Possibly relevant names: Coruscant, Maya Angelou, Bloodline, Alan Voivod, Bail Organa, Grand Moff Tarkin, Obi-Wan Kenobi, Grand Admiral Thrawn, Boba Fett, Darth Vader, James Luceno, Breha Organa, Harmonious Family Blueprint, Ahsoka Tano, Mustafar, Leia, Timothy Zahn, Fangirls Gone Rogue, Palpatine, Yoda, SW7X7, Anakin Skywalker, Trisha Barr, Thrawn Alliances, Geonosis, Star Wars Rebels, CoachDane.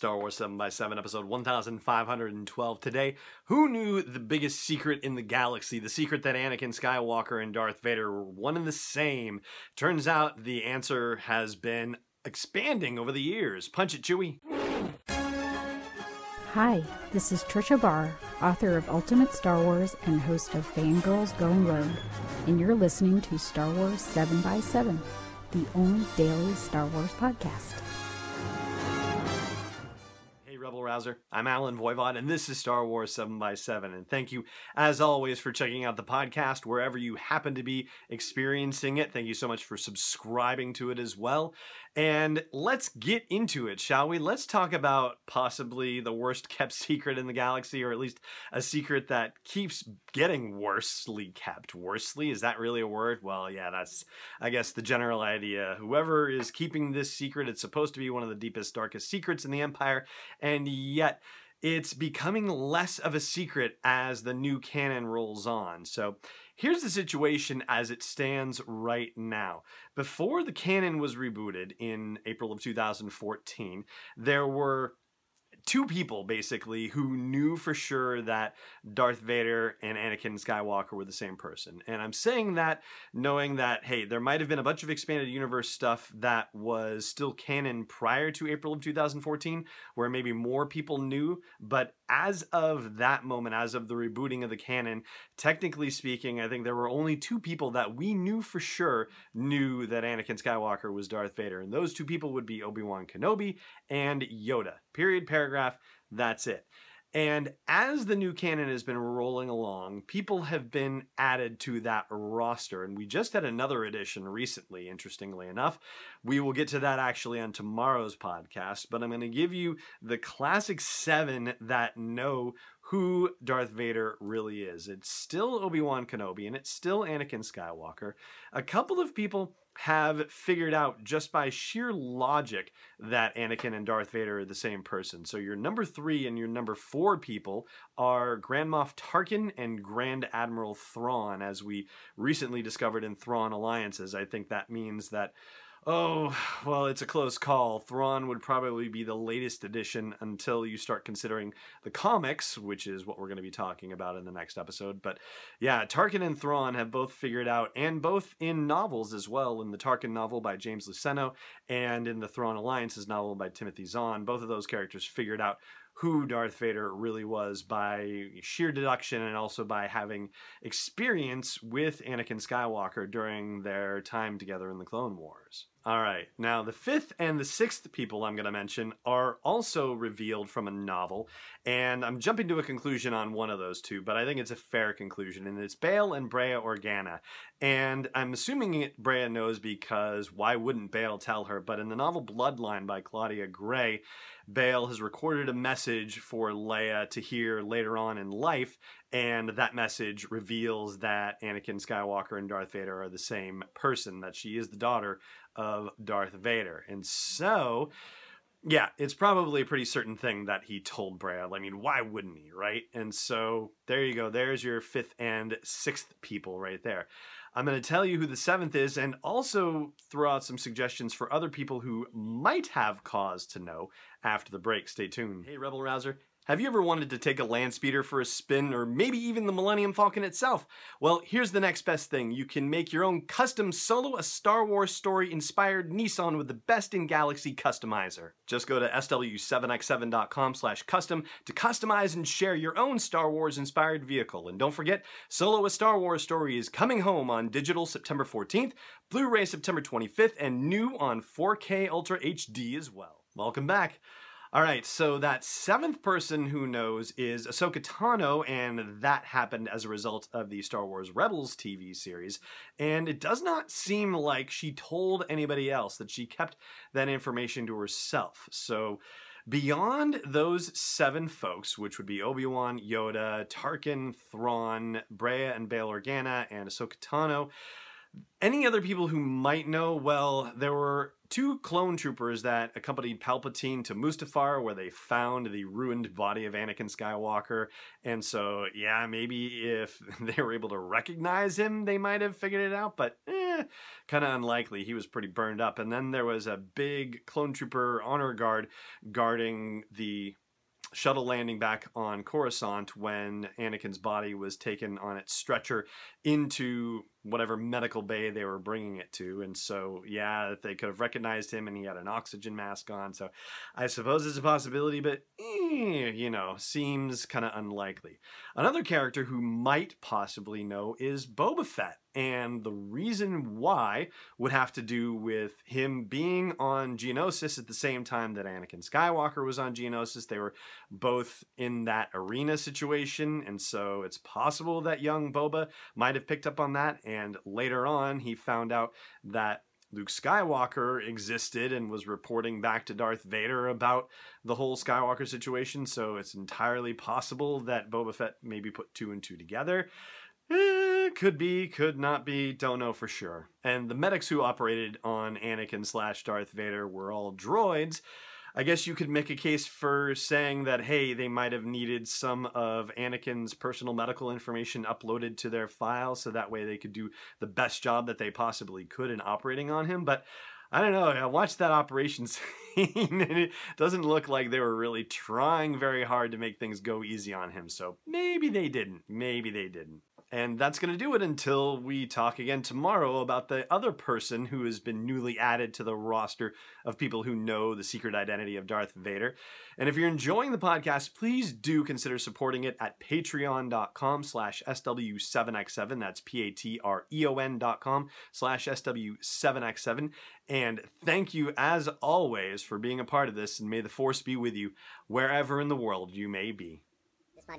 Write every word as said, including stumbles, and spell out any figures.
Star Wars seven by seven, episode one thousand five hundred twelve. Today, who knew the biggest secret in the galaxy? The secret that Anakin Skywalker and Darth Vader were one and the same. Turns out the answer has been expanding over the years. Punch it, Chewie. Hi, this is Trisha Barr, author of Ultimate Star Wars and host of Fangirls Gone Rogue, and you're listening to Star Wars seven by seven, the only daily Star Wars podcast. Hey, Rebel Rouser, I'm Alan Voivod, and this is Star Wars seven by seven, and thank you, as always, for checking out the podcast wherever you happen to be experiencing it. Thank you so much for subscribing to it as well. And let's get into it, shall we? Let's talk about possibly the worst kept secret in the galaxy, or at least a secret that keeps getting worsely kept. Worsely? Is that really a word? Well, yeah, that's, I guess, the general idea. Whoever is keeping this secret, it's supposed to be one of the deepest, darkest secrets in the Empire, and yet it's becoming less of a secret as the new canon rolls on. So here's the situation as it stands right now. Before the canon was rebooted in April of two thousand fourteen, there were two people, basically, who knew for sure that Darth Vader and Anakin Skywalker were the same person. And I'm saying that knowing that, hey, there might have been a bunch of expanded universe stuff that was still canon prior to April of two thousand fourteen, where maybe more people knew. But as of that moment, as of the rebooting of the canon, technically speaking, I think there were only two people that we knew for sure knew that Anakin Skywalker was Darth Vader. And those two people would be Obi-Wan Kenobi and Yoda. Period, paragraph, that's it. And as the new canon has been rolling along, people have been added to that roster. And we just had another edition recently, interestingly enough. We will get to that actually on tomorrow's podcast. But I'm going to give you the classic seven that know who Darth Vader really is. It's still Obi-Wan Kenobi, and it's still Anakin Skywalker. A couple of people have figured out just by sheer logic that Anakin and Darth Vader are the same person. So your number three and your number four people are Grand Moff Tarkin and Grand Admiral Thrawn, as we recently discovered in Thrawn Alliances. I think that means that, oh, well, it's a close call. Thrawn would probably be the latest edition until you start considering the comics, which is what we're going to be talking about in the next episode. But yeah, Tarkin and Thrawn have both figured out, and both in novels as well, in the Tarkin novel by James Luceno and in the Thrawn Alliances novel by Timothy Zahn. Both of those characters figured out who Darth Vader really was by sheer deduction, and also by having experience with Anakin Skywalker during their time together in the Clone Wars. All right, now the fifth and the sixth people I'm going to mention are also revealed from a novel, and I'm jumping to a conclusion on one of those two, but I think it's a fair conclusion, and it's Bail and Breha Organa. And I'm assuming it, Breha knows, because why wouldn't Bail tell her? But in the novel Bloodline by Claudia Gray, Bail has recorded a message for Leia to hear later on in life, and that message reveals that Anakin Skywalker and Darth Vader are the same person, that she is the daughter of Darth Vader. And so, yeah, it's probably a pretty certain thing that he told Breha. I mean, why wouldn't he, right? And so there you go. There's your fifth and sixth people right there. I'm going to tell you who the seventh is, and also throw out some suggestions for other people who might have cause to know after the break. Stay tuned. Hey, Rebel Rouser. Have you ever wanted to take a land speeder for a spin, or maybe even the Millennium Falcon itself? Well, here's the next best thing. You can make your own custom Solo a Star Wars Story-inspired Nissan with the best-in-galaxy customizer. Just go to S W seven by seven dot com slash custom to customize and share your own Star Wars-inspired vehicle. And don't forget, Solo a Star Wars Story is coming home on digital September fourteenth, Blu-ray September twenty-fifth, and new on four K Ultra H D as well. Welcome back. All right, so that seventh person who knows is Ahsoka Tano, and that happened as a result of the Star Wars Rebels T V series. And it does not seem like she told anybody else, that she kept that information to herself. So beyond those seven folks, which would be Obi-Wan, Yoda, Tarkin, Thrawn, Breha and Bail Organa, and Ahsoka Tano, any other people who might know, well, there were two clone troopers that accompanied Palpatine to Mustafar, where they found the ruined body of Anakin Skywalker. And so, yeah, maybe if they were able to recognize him, they might have figured it out, but eh, eh, kind of unlikely. He was pretty burned up. And then there was a big clone trooper honor guard guarding the shuttle landing back on Coruscant when Anakin's body was taken on its stretcher into whatever medical bay they were bringing it to. And so, yeah, they could have recognized him, and he had an oxygen mask on. So I suppose it's a possibility, but, you know, seems kind of unlikely. Another character who might possibly know is Boba Fett. And the reason why would have to do with him being on Geonosis at the same time that Anakin Skywalker was on Geonosis. They were both in that arena situation. And so it's possible that young Boba might have picked up on that. And later on, he found out that Luke Skywalker existed and was reporting back to Darth Vader about the whole Skywalker situation. So it's entirely possible that Boba Fett maybe put two and two together. Eh, could be, could not be, don't know for sure. And the medics who operated on Anakin slash Darth Vader were all droids. I guess you could make a case for saying that, hey, they might have needed some of Anakin's personal medical information uploaded to their file so that way they could do the best job that they possibly could in operating on him. But I don't know, I watched that operation scene and it doesn't look like they were really trying very hard to make things go easy on him. So maybe they didn't, maybe they didn't. And that's going to do it until we talk again tomorrow about the other person who has been newly added to the roster of people who know the secret identity of Darth Vader. And if you're enjoying the podcast, please do consider supporting it at patreon.com slash SW7X7. That's P-A-T-R-E-O-N dot com slash S W seven X seven. And thank you, as always, for being a part of this. And may the Force be with you wherever in the world you may be. This